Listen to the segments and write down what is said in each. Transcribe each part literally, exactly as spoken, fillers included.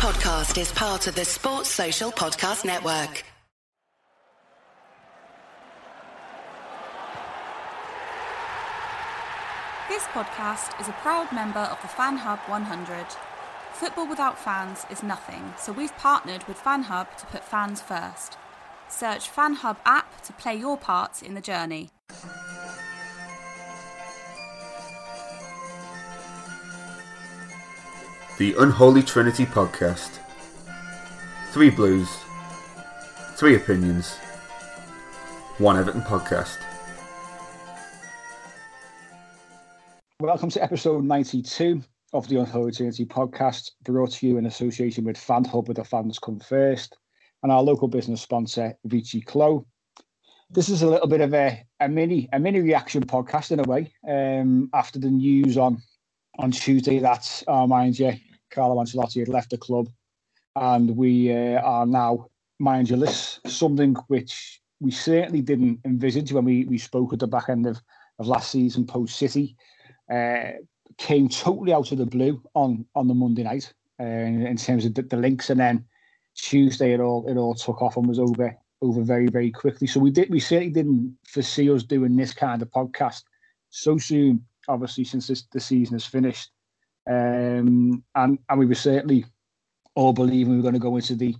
podcast is part of the Sports Social Podcast Network. This podcast is a proud member of the Fan Hub one hundred. Football without fans is nothing, so we've partnered with Fan Hub to put fans first. Search Fan Hub app to play your part in the journey. The Unholy Trinity Podcast. Three Blues, Three Opinions, One Everton Podcast. Welcome to episode ninety-two of the Unholy Trinity Podcast, brought to you in association with Fan Hub, where the fans come first, and our local business sponsor, Vichy Clo. This is a little bit of a, a mini a mini reaction podcast in a way, um, after the news on, on Tuesday that, oh, mind you, Carlo Ancelotti had left the club, and we uh, are now, mind you, list, something which we certainly didn't envisage when we, we spoke at the back end of, of last season post-City, uh, came totally out of the blue on, on the Monday night uh, in, in terms of the, the links, and then Tuesday it all it all took off and was over over very, very quickly. So we did we certainly didn't foresee us doing this kind of podcast so soon, obviously, since this, the season is finished. Um, and, and we were certainly all believing we were going to go into the,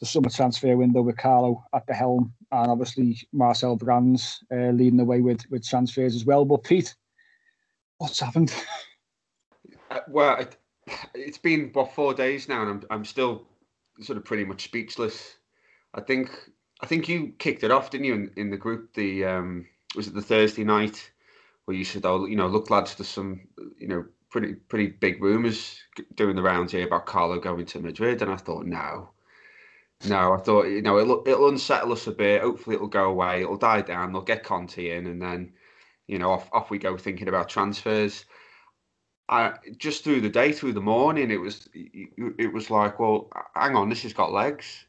the summer transfer window with Carlo at the helm, and obviously Marcel Brands uh, leading the way with, with transfers as well. But Pete, what's happened? Uh, well, it, it's been, what, four days now, and I'm I'm still sort of pretty much speechless. I think I think you kicked it off, didn't you, in, in the group? The um, was it the Thursday night? Well, you said, oh, you know, look, lads, there's some, you know, pretty pretty big rumours doing the rounds here about Carlo going to Madrid. And I thought, no, no, I thought, you know, it'll, it'll unsettle us a bit. Hopefully it'll go away. It'll die down. They'll get Conte in. And then, you know, off, off we go thinking about transfers. I just through the day, through the morning, it was it was like, well, hang on, this has got legs.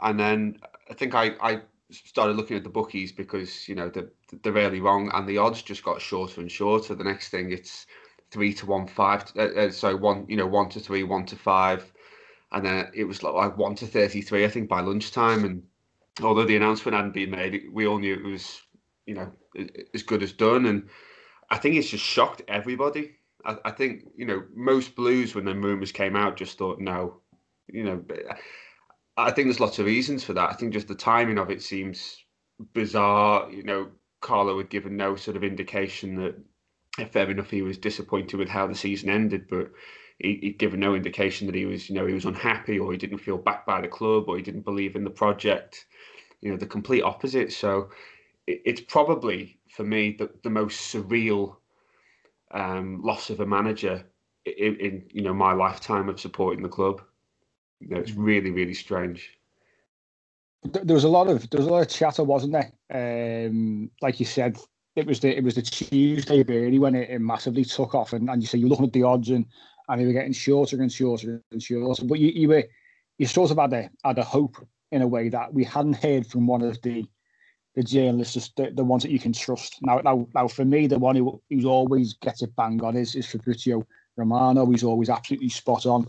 And then I think I... I started looking at the bookies because, you know, they're, they're really wrong, and the odds just got shorter and shorter. The next thing, it's three to one, five, to, uh, so one, you know, one to three, one to five, and then it was like one to thirty-three, I think, by lunchtime. And although the announcement hadn't been made, we all knew it was, you know, as good as done. And I think it's just shocked everybody. I, I think, you know, most Blues, when the rumours came out, just thought, no, you know. I think there's lots of reasons for that. I think just the timing of it seems bizarre. You know, Carlo had given no sort of indication that, fair enough, he was disappointed with how the season ended, but he, he'd given no indication that he was, you know, he was unhappy, or he didn't feel backed by the club, or he didn't believe in the project. You know, the complete opposite. So it, it's probably, for me, the, the most surreal um, loss of a manager in, in, you know, my lifetime of supporting the club. No, it's really, really strange. There was a lot of there was a lot of chatter, wasn't there? Um, like you said, it was the it was the Tuesday really when it, it massively took off, and, and you say you're looking at the odds, and, and they were getting shorter and shorter and shorter. But you, you were you sort of had a had a hope in a way that we hadn't heard from one of the the journalists, just the, the ones that you can trust. Now, now, now for me, the one who who's always gets it bang on is is Fabrizio Romano. He's always absolutely spot on.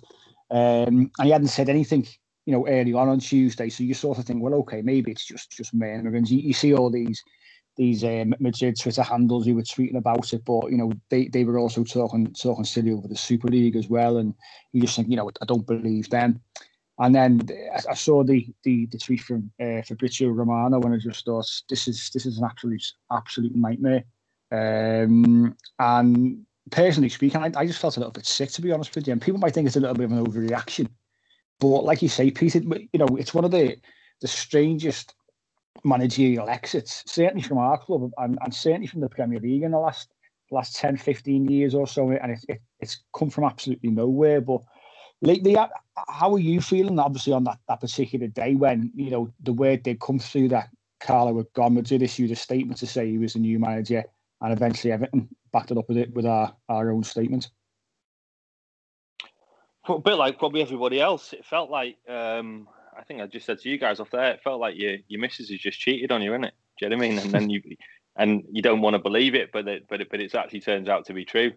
Um, and he hadn't said anything, you know, early on on Tuesday. So you sort of think, well, okay, maybe it's just just murmurings. You, you see all these these um, Madrid Twitter handles who were tweeting about it, but you know they, they were also talking talking silly over the Super League as well. And you just think, you know, I don't believe them. And then I, I saw the, the the tweet from uh, Fabrizio Romano, and I just thought, this is this is an absolute absolute nightmare. Um, and personally speaking, I, I just felt a little bit sick, to be honest with you. And people might think it's a little bit of an overreaction, but like you say, Peter, you know, it's one of the the strangest managerial exits, certainly from our club, and, and certainly from the Premier League in the last last ten, fifteen years or so. And it, it, it's come from absolutely nowhere. But lately, how are you feeling? Obviously, on that, that particular day when, you know, the word did come through that Carlo had gone, Madrid issued a statement to say he was the new manager, and eventually Everton backed it up with it with our, our own statement. Well, a bit like probably everybody else, it felt like, um, I think I just said to you guys off there, it felt like your your missus has just cheated on you, innit? Do you know what I mean? And then you and you don't want to believe it, but it, but it, but it actually turns out to be true.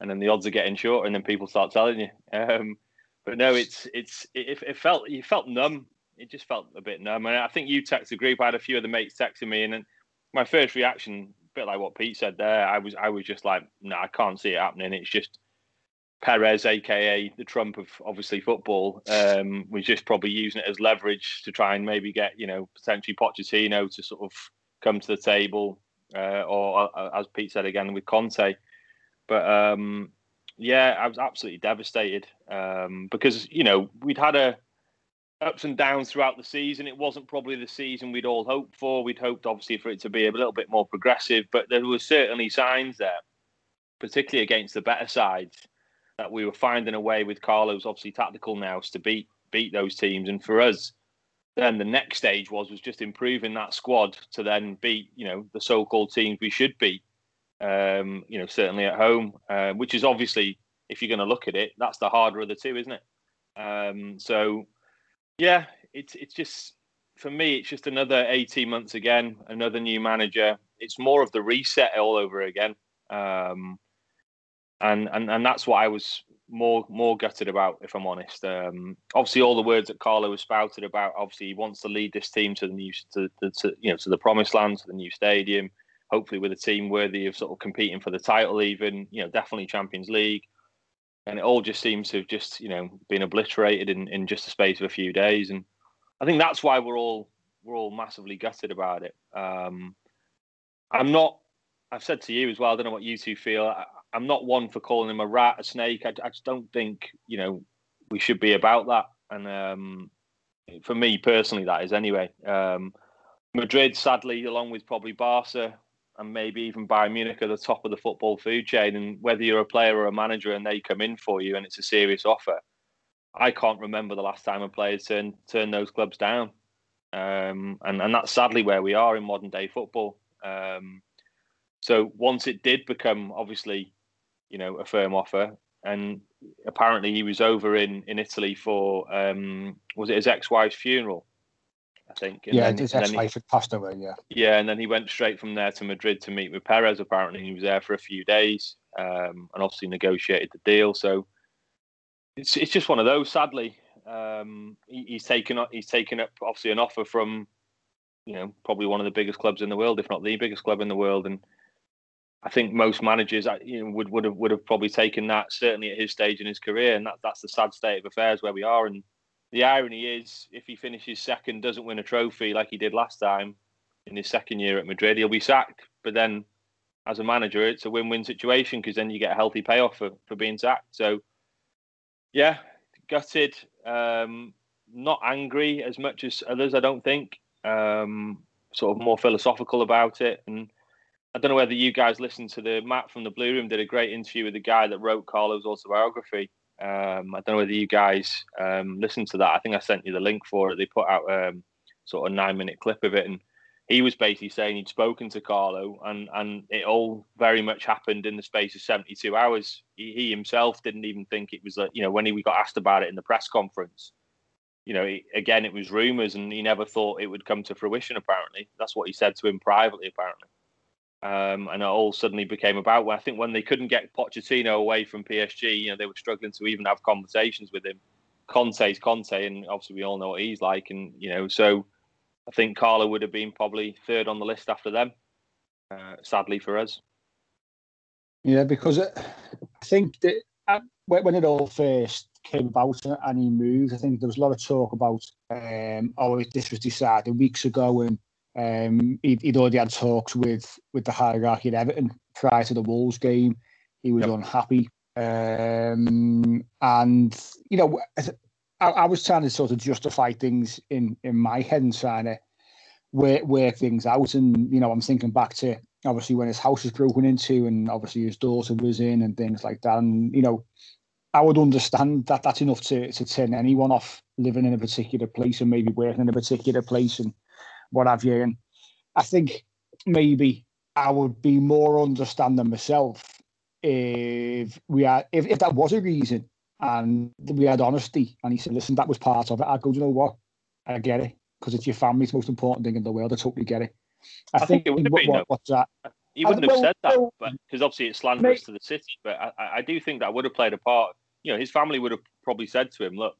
And then the odds are getting short, and then people start telling you. Um, But no, it's it's it, it felt you felt numb. It just felt a bit numb. And I think you texted the group. I had a few of the mates texting me, and then my first reaction, a bit like what Pete said there, I was I was just like, no, nah, I can't see it happening. It's just Perez, aka the Trump of obviously football, um, was just probably using it as leverage to try and maybe get, you know, potentially Pochettino to sort of come to the table, uh, or uh, as Pete said again with Conte. But um, yeah, I was absolutely devastated um, because, you know, we'd had a ups and downs throughout the season. It wasn't probably the season we'd all hoped for. We'd hoped obviously for it to be a little bit more progressive, but there were certainly signs there, particularly against the better sides, that we were finding a way with Carlo's obviously tactical nous to beat beat those teams. And for us, then the next stage was was just improving that squad to then beat, you know, the so-called teams we should beat, um, you know, certainly at home, uh, which is obviously, if you're going to look at it, that's the harder of the two, isn't it? Um, so, yeah, it's it's just, for me, it's just another eighteen months again, another new manager. It's more of the reset all over again. Um, and, and and that's what I was more more gutted about, if I'm honest. Um, obviously, all the words that Carlo was spouted about, obviously, he wants to lead this team to the new, to, to, you know, to the promised land, to the new stadium, hopefully with a team worthy of sort of competing for the title even, you know, definitely Champions League. And it all just seems to have just, you know, been obliterated in, in just the space of a few days. And I think that's why we're all we're all massively gutted about it. Um, I'm not, I've said to you as well, I don't know what you two feel, I, I'm not one for calling him a rat, a snake. I, I just don't think, you know, we should be about that. And um, for me personally, that is anyway. Um, Madrid, sadly, along with probably Barca, and maybe even Bayern Munich, are the top of the football food chain. And whether you're a player or a manager and they come in for you and it's a serious offer, I can't remember the last time a player turned, turned those clubs down. Um, and, and that's sadly where we are in modern day football. Um, so once it did become, obviously, you know, a firm offer, and apparently he was over in, in Italy for, um, was it his ex-wife's funeral? I think. And yeah, then, his ex-wife had passed away, yeah. Yeah, and then he went straight from there to Madrid to meet with Perez, apparently. He was there for a few days, um, and obviously negotiated the deal. So it's it's just one of those, sadly. Um, he, he's, taken up, he's taken up, obviously, an offer from, you know, probably one of the biggest clubs in the world, if not the biggest club in the world. And I think most managers, you know, would, would, have, would have probably taken that, certainly at his stage in his career. And that, that's the sad state of affairs where we are. And the irony is, if he finishes second, doesn't win a trophy like he did last time in his second year at Madrid, he'll be sacked. But then, as a manager, it's a win-win situation because then you get a healthy payoff for, for being sacked. So, yeah, gutted. Um, not angry as much as others, I don't think. Um, sort of more philosophical about it. And I don't know whether you guys listened to the Matt from the Blue Room did a great interview with the guy that wrote Carlo's autobiography. Um, I don't know whether you guys um, listened to that. I think I sent you the link for it. They put out um, sort of a nine-minute clip of it, and he was basically saying he'd spoken to Carlo, and, and it all very much happened in the space of seventy-two hours. He, he himself didn't even think it was, a, you know, when he we got asked about it in the press conference, you know, he, again, it was rumours, and he never thought it would come to fruition, apparently. That's what he said to him privately, apparently. Um, and it all suddenly became about. Well, I think when they couldn't get Pochettino away from P S G, you know, they were struggling to even have conversations with him. Conte's Conte, and obviously we all know what he's like. And you know, so I think Carlo would have been probably third on the list after them. Uh, sadly for us. Yeah, because it, I think that when it all first came about and he moved, I think there was a lot of talk about, um, oh, this was decided weeks ago, and. Um, he'd, he'd already had talks with, with the hierarchy at Everton prior to the Wolves game. He was yep. unhappy. Um, and, you know, I, I was trying to sort of justify things in, in my head and trying to work, work things out. And, you know, I'm thinking back to, obviously, when his house was broken into and obviously his daughter was in and things like that. And, you know, I would understand that that's enough to, to turn anyone off living in a particular place and maybe working in a particular place and what have you. And I think maybe I would be more understanding myself if we had, if, if that was a reason and we had honesty and he said, listen, that was part of it. I'd go, do you know what? I get it, because it's your family, it's the most important thing in the world. I totally get it. I, I think, think it would have what, been, what, no. what's that? He wouldn't I, have well, said that, because obviously it's slanderous mate, to the city, but I, I do think that would have played a part. You know, his family would have probably said to him, look,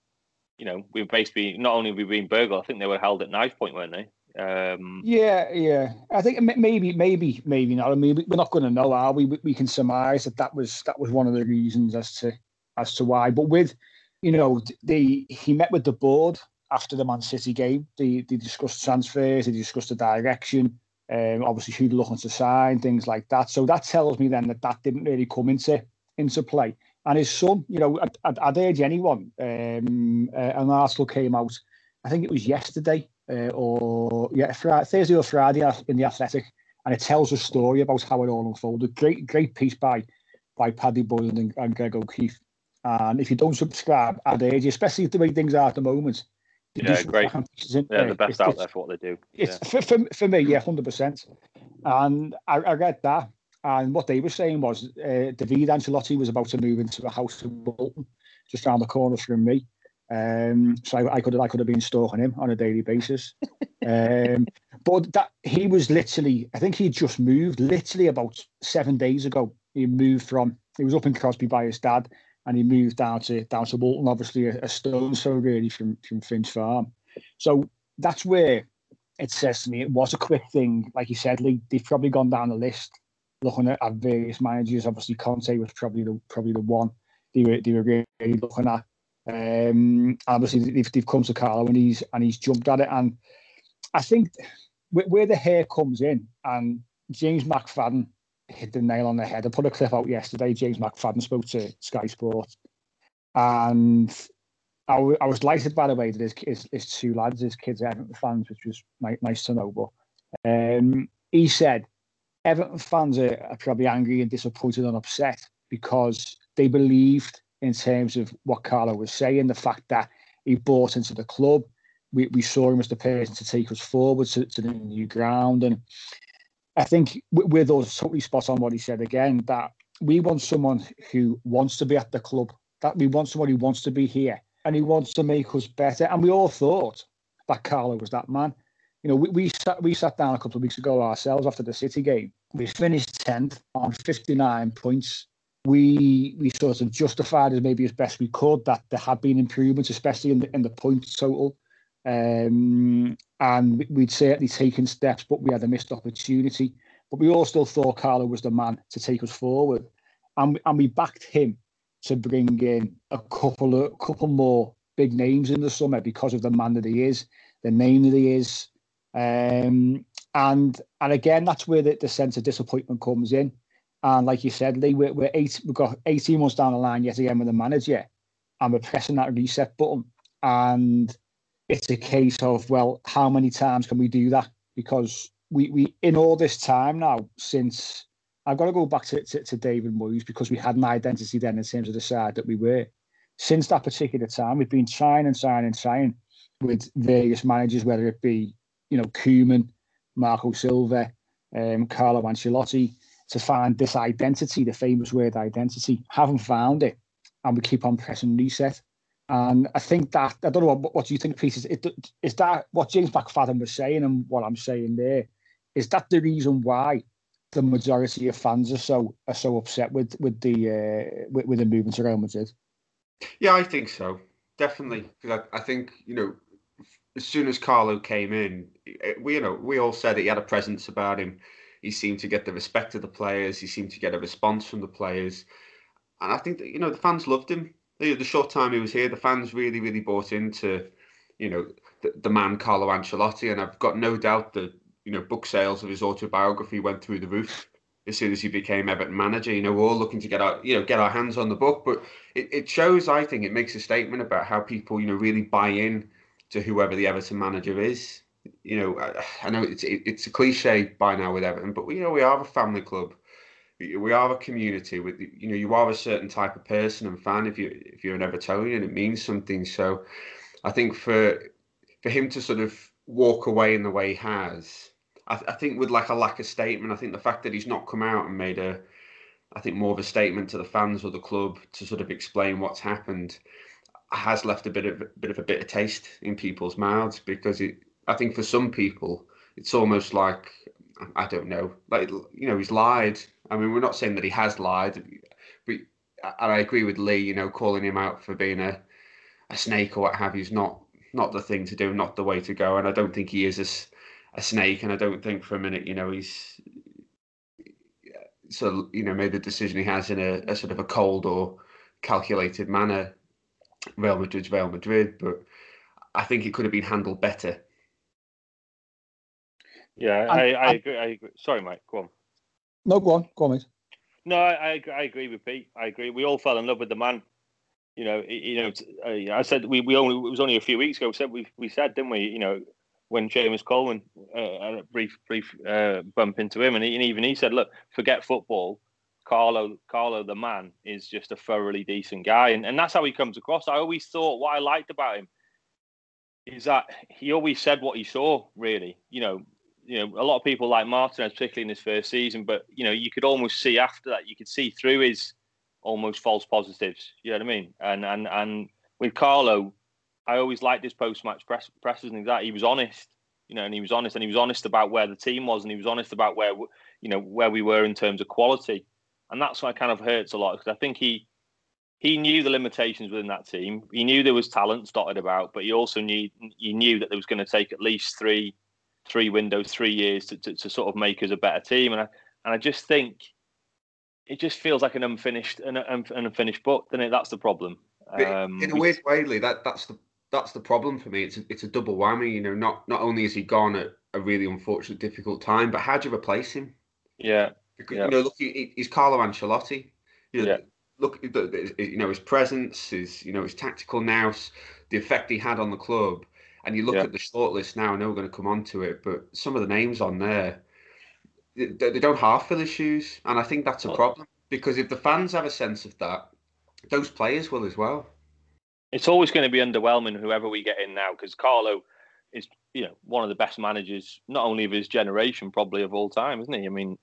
you know, we basically, not only were we being burgled, I think they were held at knife point, weren't they? Um, yeah, yeah. I think maybe, maybe, maybe not. I mean, we're not going to know, are we? We can surmise that that was that was one of the reasons as to as to why. But with, you know, the he met with the board after the Man City game. They they discussed transfers. They discussed the direction. Um, obviously, who they're looking to sign, things like that. So that tells me then that that didn't really come into into play. And his son, you know, I'd, I'd, I'd urge anyone. Um, uh, an article came out, I think it was yesterday. Uh, or yeah, Friday, Thursday or Friday in the Athletic, and it tells a story about how it all unfolded. Great, great piece by by Paddy Boyland and, and Greg O'Keefe. And if you don't subscribe, I'd urge you, especially the way things are at the moment. Yeah, great. They're yeah, the best it's, out there for what they do. It's yeah. for, for for me, yeah, hundred percent. And I, I read that, and what they were saying was, uh, David Ancelotti was about to move into a house in Bolton, just around the corner from me. Um, so I, I could have, I could have been stalking him on a daily basis. Um, but that he was literally, I think he just moved literally about seven days ago. He moved from, he was up in Crosby by his dad, and he moved down to down to Bolton, obviously a, a stone's throw really from from Finch Farm. So that's where it says to me it was a quick thing. Like you said, Lee, they've probably gone down the list looking at, at various managers. Obviously, Conte was probably the probably the one they were they were really looking at. Um, obviously they've, they've come to Carlo and he's and he's jumped at it, and I think where, where the hair comes in, and James McFadden hit the nail on the head. I put a clip out yesterday. James McFadden spoke to Sky Sports, and I, w- I was delighted, by the way, that his, his, his two lads, his kids are Everton fans, which was ni- nice to know. But um, he said Everton fans are, are probably angry and disappointed and upset because they believed in terms of what Carlo was saying, the fact that he bought into the club. We we saw him as the person to take us forward to, to the new ground. And I think we're totally spot on what he said again, that we want someone who wants to be at the club, that we want someone who wants to be here and he wants to make us better. And we all thought that Carlo was that man. You know, we, we, sat, we sat down a couple of weeks ago ourselves after the City game. We finished tenth on fifty-nine points. We we sort of justified as maybe as best we could that there had been improvements, especially in the in the points total, um, and we'd certainly taken steps, but we had a missed opportunity. But we all still thought Carlo was the man to take us forward, and and we backed him to bring in a couple of couple more big names in the summer because of the man that he is, the name that he is, um, and and again that's where the, the sense of disappointment comes in. And like you said, Lee, we're, we're eight, we've got eighteen months down the line yet again with the manager, and we're pressing that reset button. And it's a case of, well, how many times can we do that? Because we, we in all this time now, since I've got to go back to, to, to David Moyes, because we had an identity then in terms of the side that we were. Since that particular time, we've been trying and trying and trying with various managers, whether it be, you know, Koeman, Marco Silva, um, Carlo Ancelotti, to find this identity, the famous word identity. Haven't found it, and we keep on pressing reset. And I think that, I don't know, what, what do you think, Pete? Is, is that what James McFadden was saying and what I'm saying there? Is that the reason why the majority of fans are so are so upset with with the uh, with, with the movement to Real Madrid? Yeah, I think so, definitely. Because I, I think, you know, as soon as Carlo came in, we you know we all said it, he had a presence about him. He seemed to get the respect of the players. He seemed to get a response from the players. And I think that, you know, the fans loved him. The, the short time he was here, the fans really, really bought into, you know, the, the man Carlo Ancelotti. And I've got no doubt that, you know, book sales of his autobiography went through the roof as soon as he became Everton manager. You know, we're all looking to get our, you know, get our hands on the book. But it, it shows, I think, it makes a statement about how people, you know, really buy in to whoever the Everton manager is. You know, I, I know it's it, it's a cliche by now with Everton, but we you know we are a family club, we are a community. With you know, you are a certain type of person and fan if you if you're an Evertonian, it means something. So, I think for for him to sort of walk away in the way he has, I, I think with like a lack of statement. I think the fact that he's not come out and made a, I think more of a statement to the fans or the club to sort of explain what's happened, has left a bit of a bit of a bitter taste in people's mouths because it. I think for some people, it's almost like, I don't know, like, you know, he's lied. I mean, we're not saying that he has lied, but and I agree with Lee, you know, calling him out for being a, a snake or what have you is not not the thing to do, not the way to go. And I don't think he is a, a snake, and I don't think for a minute, you know, he's so you know made the decision he has in a, a sort of a cold or calculated manner. Real Madrid's Real Madrid, but I think it could have been handled better. Yeah, I, I, I agree. I agree. Sorry, Mike. Go on. No, go on. Go on, mate. No, I, I I agree with Pete. I agree. We all fell in love with the man. You know, you know. I said we, we only it was only a few weeks ago. Said we we said, didn't we? You know, when James Coleman uh, had a brief brief uh, bump into him, and, he, and even he said, "Look, forget football. Carlo Carlo the man is just a thoroughly decent guy," and and that's how he comes across. I always thought what I liked about him is that he always said what he saw. Really, you know. You know, a lot of people like Martinez, particularly in his first season, but, you know, you could almost see after that, you could see through his almost false positives. You know what I mean? And and, and with Carlo, I always liked his post-match press, presses and things like that. He was honest, you know, and he was honest, and he was honest about where the team was, and he was honest about where, you know, where we were in terms of quality. And that's what kind of hurts a lot, because I think he he knew the limitations within that team. He knew there was talent dotted about, but he also knew, he knew that it was going to take at least three three windows, three years to, to, to sort of make us a better team. And I and I just think it just feels like an unfinished an, an unfinished book, doesn't it? That's the problem. Um, in a weird way, Lee, that, that's the that's the problem for me. It's a, it's a double whammy. You know, not, not only is he gone at a really unfortunate, difficult time, but how do you replace him? Yeah. Because, yeah. You know, look, he, he's Carlo Ancelotti. You know, yeah. Look, you know, his presence, his, you know, his tactical nous, the effect he had on the club. And you look yeah. at the shortlist now, I know we're going to come on to it, but some of the names on there, they, they don't half fill his shoes. And I think that's a problem, because if the fans have a sense of that, those players will as well. It's always going to be underwhelming, whoever we get in now, because Carlo is, you know, one of the best managers, not only of his generation, probably of all time, isn't he? I mean,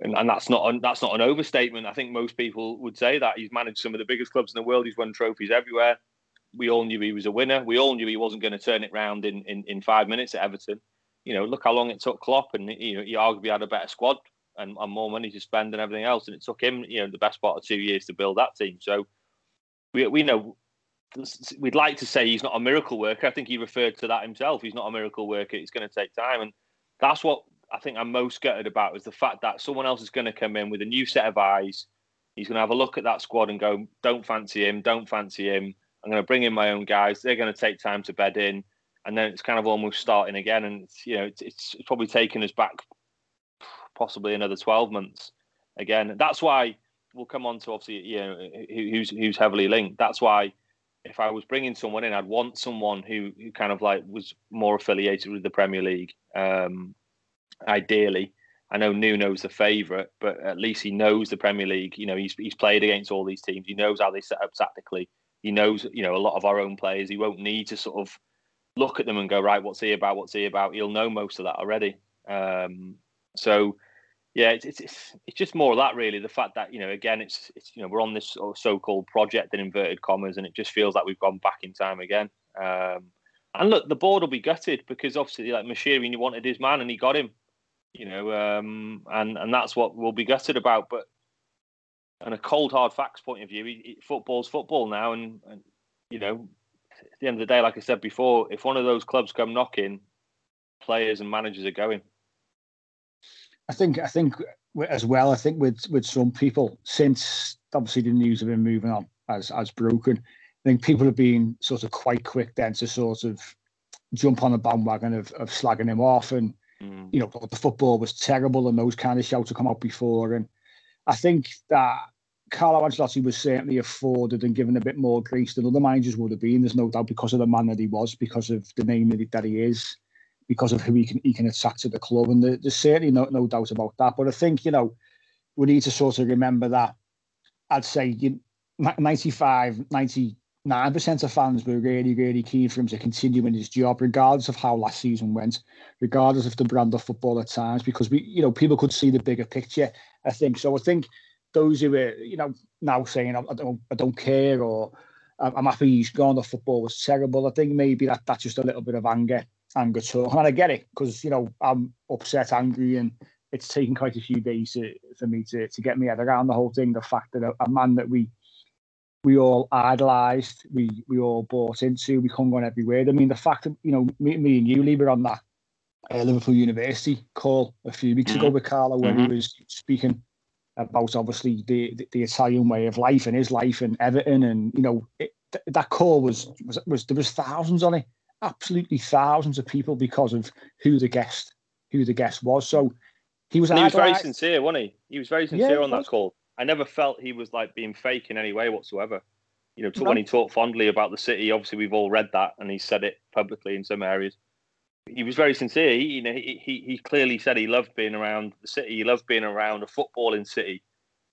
and, and that's not that's not an overstatement. I think most people would say that. He's managed some of the biggest clubs in the world. He's won trophies everywhere. We all knew he was a winner. We all knew he wasn't going to turn it round in, in, in five minutes at Everton. You know, look how long it took Klopp, and you know, he arguably had a better squad and, and more money to spend and everything else. And it took him, you know, the best part of two years to build that team. So we we know we'd like to say he's not a miracle worker. I think he referred to that himself. He's not a miracle worker. It's going to take time, and that's what I think I'm most gutted about, is the fact that someone else is going to come in with a new set of eyes. He's going to have a look at that squad and go, "Don't fancy him. Don't fancy him. I'm going to bring in my own guys. They're going to take time to bed in," and then it's kind of almost starting again. And it's, you know, it's, it's probably taken us back possibly another twelve months again. That's why we'll come on to, obviously, you know, who's who's heavily linked. That's why if I was bringing someone in, I'd want someone who who kind of like was more affiliated with the Premier League. Um, ideally, I know Nuno's the favourite, but at least he knows the Premier League. You know, he's he's played against all these teams. He knows how they set up tactically. He knows, you know, a lot of our own players. He won't need to sort of look at them and go, right, what's he about? What's he about? He'll know most of that already. Um, so, yeah, it's, it's it's just more of that, really. The fact that, you know, again, it's it's you know, we're on this sort of so-called project in inverted commas, and it just feels like we've gone back in time again. Um, and look, the board will be gutted, because obviously, like Mashiri, he wanted his man and he got him. You know, um, and and that's what we'll be gutted about, but. And a cold, hard facts point of view, he, he, football's football now. And, and, you know, at the end of the day, like I said before, if one of those clubs come knocking, players and managers are going. I think, I think as well, I think with, with some people, since obviously the news of him moving on has, has broken, I think people have been sort of quite quick then to sort of jump on the bandwagon of, of slagging him off. And, mm. you know, the football was terrible and those kind of shouts have come out before. And I think that Carlo Ancelotti was certainly afforded and given a bit more grace than other managers would have been. There's no doubt, because of the man that he was, because of the name that he, that he is, because of who he can he can attract to the club. And there, there's certainly no, no doubt about that. But I think, you know, we need to sort of remember that. I'd say you, ninety-five, ninety-nine percent of fans were really, really keen for him to continue in his job, regardless of how last season went, regardless of the brand of football at times, because we, you know, people could see the bigger picture. I think so. I think those who are, you know, now saying, I don't, I don't care, or I'm happy he's gone, the football was terrible. I think maybe that that's just a little bit of anger, anger talk. And I get it, because, you know, I'm upset, angry, and it's taken quite a few days to, for me to, to get my head around the whole thing. The fact that a, a man that we we all idolised, we we all bought into, we hung on every word. I mean, the fact that, you know, me, me and you, Lee, were on that uh, Liverpool University call a few weeks ago with Carlo, where mm-hmm. he was speaking about, obviously, the, the, the Italian way of life and his life and Everton. And, you know, it, th- that call was, was, was, there was thousands on it, absolutely thousands of people because of who the guest, who the guest was. So he was, he was very sincere, wasn't he? He was very sincere yeah, on that call. I never felt he was like being fake in any way whatsoever. You know, to no. when he talked fondly about the city, obviously we've all read that, and he said it publicly in some areas. He was very sincere. He, you know, he, he he clearly said he loved being around the city. He loved being around a footballing city.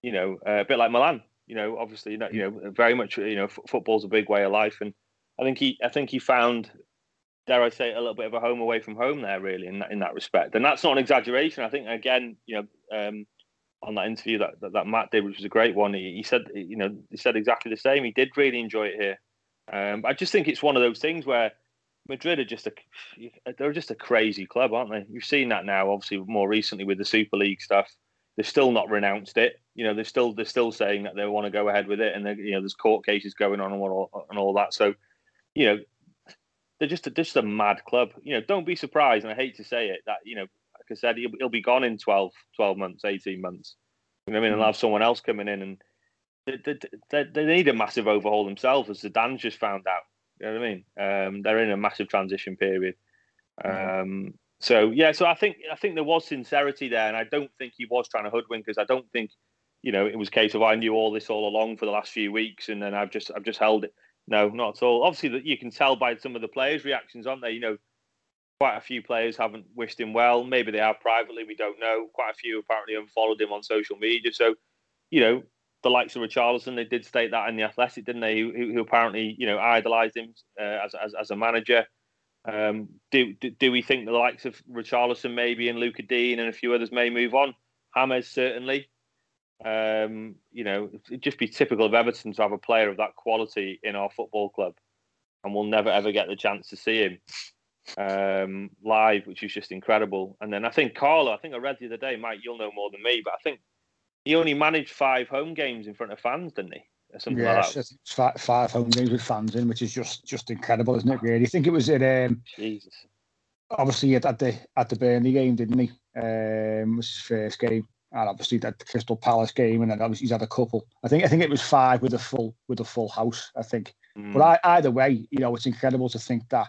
You know, uh, a bit like Milan. You know, obviously, not, you know, very much. You know, f- football's a big way of life, and I think he, I think he found, dare I say, a little bit of a home away from home there, really, in that, in that respect. And that's not an exaggeration. I think, again, you know. Um, on that interview that, that, that Matt did, which was a great one. He, he said, you know, he said exactly the same. He did really enjoy it here. Um, I just think it's one of those things where Madrid are just a, they're just a crazy club, aren't they? You've seen that now, obviously, more recently with the Super League stuff. They've still not renounced it. You know, they're still, they're still saying that they want to go ahead with it. And, you know, there's court cases going on and all, and all that. So, you know, they're just a, just a mad club. You know, don't be surprised. And I hate to say it that, you know, I said he'll, he'll be gone in twelve, twelve months, eighteen months. You know what I mean? And I'll have someone else coming in, and they, they, they need a massive overhaul themselves, as Zidane's just found out. You know what I mean? Um, they're in a massive transition period. Um, so yeah, so I think I think there was sincerity there, and I don't think he was trying to hoodwink, because I don't think, you know, it was a case of I knew all this all along for the last few weeks, and then I've just I've just held it. No, not at all. Obviously, that you can tell by some of the players' reactions, aren't they? You know. Quite a few players haven't wished him well. Maybe they have privately, we don't know. Quite a few apparently unfollowed him on social media. So, you know, the likes of Richarlison, they did state that in the Athletic, didn't they? Who, who apparently, you know, idolised him uh, as, as as a manager. Um, do, do do we think the likes of Richarlison maybe and Lucas Digne and a few others may move on? James certainly. Um, you know, it'd just be typical of Everton to have a player of that quality in our football club, and we'll never ever get the chance to see him um live, which is just incredible. And then I think Carlo, I think I read the other day, Mike, you'll know more than me, but I think he only managed five home games in front of fans, didn't he? Or something yeah, like that. Five, five home games with fans in, which is just just incredible, isn't it? Really, I think it was at um, Jesus. Obviously at the at the Burnley game, didn't he? Um, it was his first game, and obviously that Crystal Palace game, and then obviously he's had a couple. I think I think it was five with a full with a full house. I think, mm. but I, either way, you know, it's incredible to think that.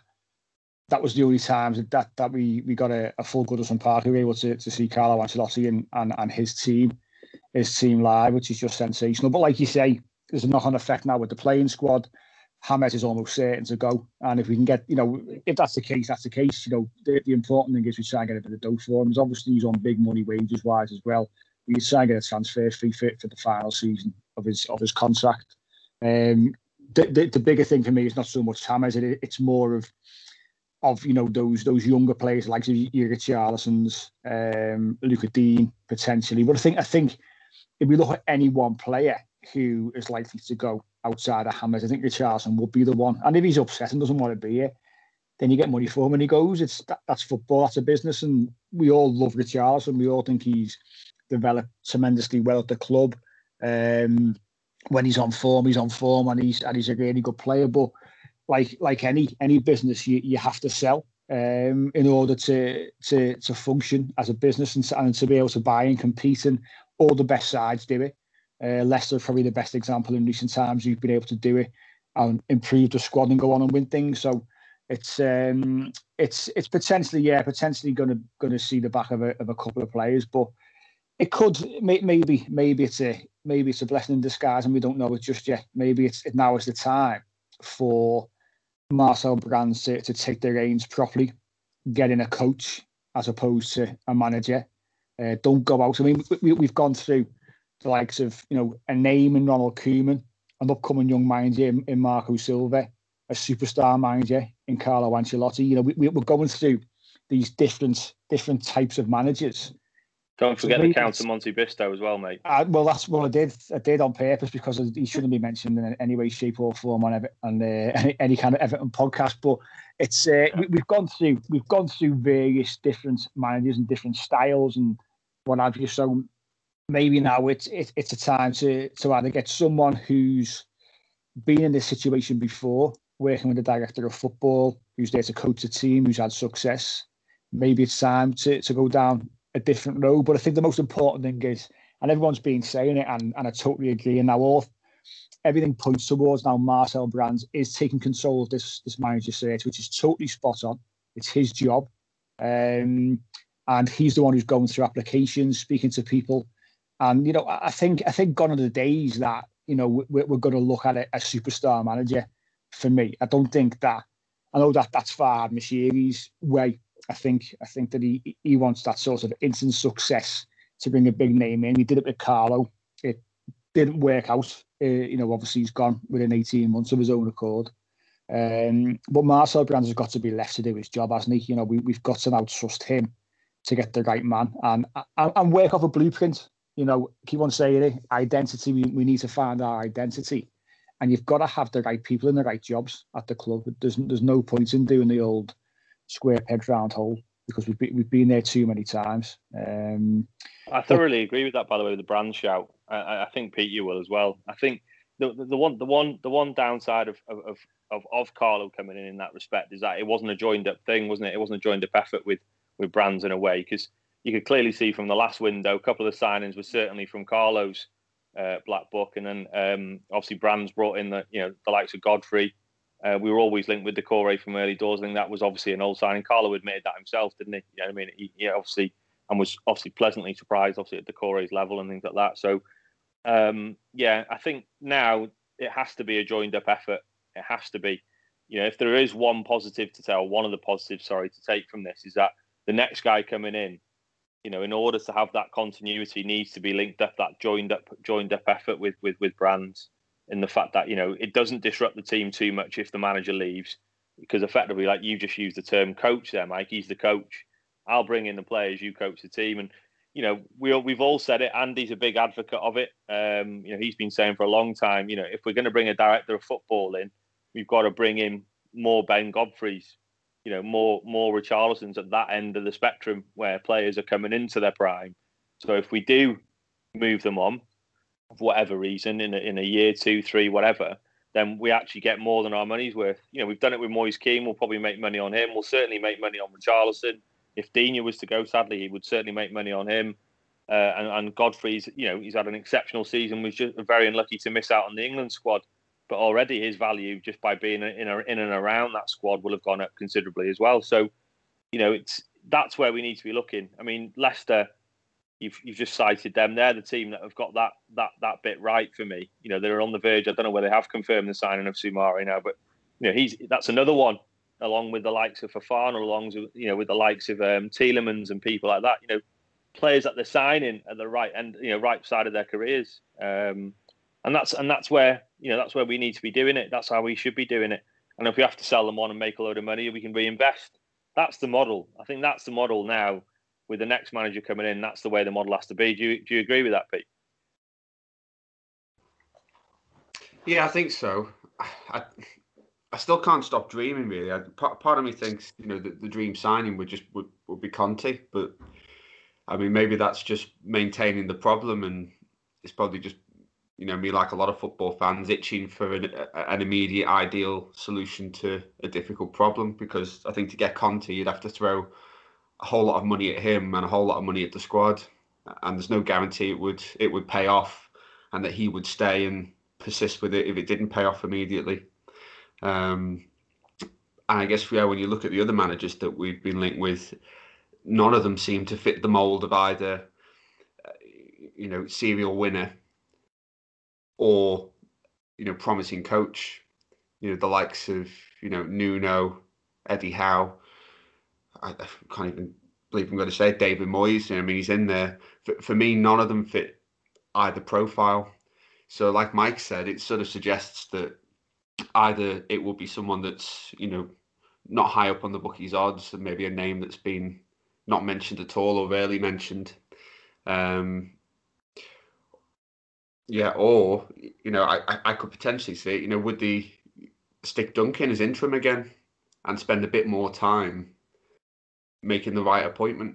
That was the only times that that we, we got a, a full Goodison Park. We were able to, to see Carlo Ancelotti and, and, and his team, his team live, which is just sensational. But like you say, there's a knock-on effect now with the playing squad. James is almost certain to go. And if we can get, you know, if that's the case, that's the case. You know, the, the important thing is we try and get a bit of dough for him. Obviously, he's on big money wages-wise as well. We try and get a transfer fee for, for the final season of his of his contract. Um, the, the, the bigger thing for me is not so much James. It, it's more of... Of you know those those younger players like Richarlison's, um, Lucas Digne potentially, but I think I think if we look at any one player who is likely to go outside of James, I think Richarlison would be the one. And if he's upset and doesn't want to be here, then you get money for him and he goes. It's that, that's football, that's a business, and we all love Richarlison. We all think he's developed tremendously well at the club. Um, when he's on form, he's on form, and he's and he's a really good player, but. Like like any any business, you, you have to sell um, in order to to to function as a business and to, and to be able to buy and compete. And all the best sides do it. Uh, Leicester is probably the best example in recent times. You've been able to do it and improve the squad and go on and win things. So it's um, it's it's potentially yeah potentially going to going to see the back of a of a couple of players, but it could maybe maybe it's a maybe it's a blessing in disguise and we don't know it just yet. Maybe it's now is the time for Marcel Brands to, to take the reins properly, get in a coach as opposed to a manager. Uh, don't go out. I mean, we, we've gone through the likes of, you know, a name in Ronald Koeman, an upcoming young manager in, in Marco Silva, a superstar manager in Carlo Ancelotti. You know, we, we we're going through these different different types of managers. Don't forget so the Count of Monte Cristo as well, mate. Uh, well, that's what I did. I did on purpose because he shouldn't be mentioned in any way, shape, or form on, Ever- on uh, any, any kind of Everton podcast. But it's uh, we, we've gone through we've gone through various different managers and different styles and what have you. So maybe now it's it, it's a time to to either get someone who's been in this situation before, working with a director of football who's there to coach a team who's had success. Maybe it's time to, to go down a different road. But I think the most important thing is, and everyone's been saying it, and, and I totally agree, and now all, everything points towards now Marcel Brands is taking control of this, this manager search, which is totally spot on. It's his job. Um, and he's the one who's going through applications, speaking to people. And, you know, I think I think gone are the days that, you know, we're, we're going to look at it as superstar manager. For me, I don't think that, I know that that's Farhad Mashiri's way. I think I think that he he wants that sort of instant success to bring a big name in. He did it with Carlo. It didn't work out. Uh, you know, obviously he's gone within eighteen months of his own accord. Um, but Marcel Brands has got to be left to do his job, hasn't he? You know, we, we've got to now trust him to get the right man and and, and work off a blueprint. You know, keep on saying it, identity, we, we need to find our identity. And you've got to have the right people in the right jobs at the club. There's, there's no point in doing the old square peg round hole because we've, be, we've been there too many times. Um, I thoroughly but, agree with that, by the way, with the brand shout. I, I think, Pete, you will as well. I think the, the, the one the one, the one, one downside of, of, of, of, of Carlo coming in in that respect is that it wasn't a joined-up thing, wasn't it? It wasn't a joined-up effort with, with Brands in a way because you could clearly see from the last window, a couple of the signings were certainly from Carlo's uh, black book, and then um, obviously Brands brought in the you know the likes of Godfrey. Uh, we were always linked with Doucouré from early doors. I think that was obviously an old signing. Carlo admitted that himself, didn't he? You know what I mean, he, he obviously and was obviously pleasantly surprised, obviously at Doucouré's level and things like that. So um, yeah, I think now it has to be a joined up effort. It has to be, you know, if there is one positive to tell, one of the positives, sorry, to take from this is that the next guy coming in, you know, in order to have that continuity, needs to be linked up, that joined up, joined up effort with with with Brands, and the fact that you know it doesn't disrupt the team too much if the manager leaves, because effectively, like you just used the term coach there, Mike. He's the coach. I'll bring in the players. You coach the team, and you know we we've all said it. Andy's a big advocate of it. Um, you know, he's been saying for a long time. You know, if we're going to bring a director of football in, we've got to bring in more Ben Godfreys. You know, more more Richarlisons at that end of the spectrum where players are coming into their prime. So if we do move them on, for whatever reason, in a, in a year, two, three, whatever, then we actually get more than our money's worth. You know, we've done it with Moise Keane. We'll probably make money on him. We'll certainly make money on Richarlison. If Digne was to go, sadly, he would certainly make money on him. Uh, and, and Godfrey's, you know, he's had an exceptional season. Was just very unlucky to miss out on the England squad. But already his value just by being in, a, in and around that squad will have gone up considerably as well. So, you know, it's that's where we need to be looking. I mean, Leicester, you've you've just cited them. They're the team that have got that that that bit right for me. You know, they're on the verge. I don't know whether they have confirmed the signing of Soumare now, but you know, he's that's another one along with the likes of Fofana, along with you know with the likes of um, Tielemans and people like that. You know, players that they're signing at the right end, you know, right side of their careers. Um, And that's and that's where you know that's where we need to be doing it. That's how we should be doing it. And if we have to sell them on and make a load of money, we can reinvest. That's the model. I think that's the model now. With the next manager coming in, that's the way the model has to be. Do you do you agree with that, Pete? Yeah, I think so. I I still can't stop dreaming. Really, I, part, part of me thinks you know that the dream signing would just would, would be Conte, but I mean maybe that's just maintaining the problem, and it's probably just. You know, me like a lot of football fans, itching for an, an immediate ideal solution to a difficult problem. Because I think to get Conte, you'd have to throw a whole lot of money at him and a whole lot of money at the squad, and there's no guarantee it would it would pay off, and that he would stay and persist with it if it didn't pay off immediately. Um, and I guess yeah, when you look at the other managers that we've been linked with, none of them seem to fit the mould of either, you know, serial winner. Or, you know, promising coach, you know, the likes of, you know, Nuno, Eddie Howe. I, I can't even believe I'm going to say it, David Moyes. You know, I mean, he's in there. For, for me, none of them fit either profile. So like Mike said, it sort of suggests that either it will be someone that's, you know, not high up on the bookies' odds and maybe a name that's been not mentioned at all or rarely mentioned. Um Yeah, or, you know, I, I could potentially see it, you know, would they stick Duncan as interim again and spend a bit more time making the right appointment?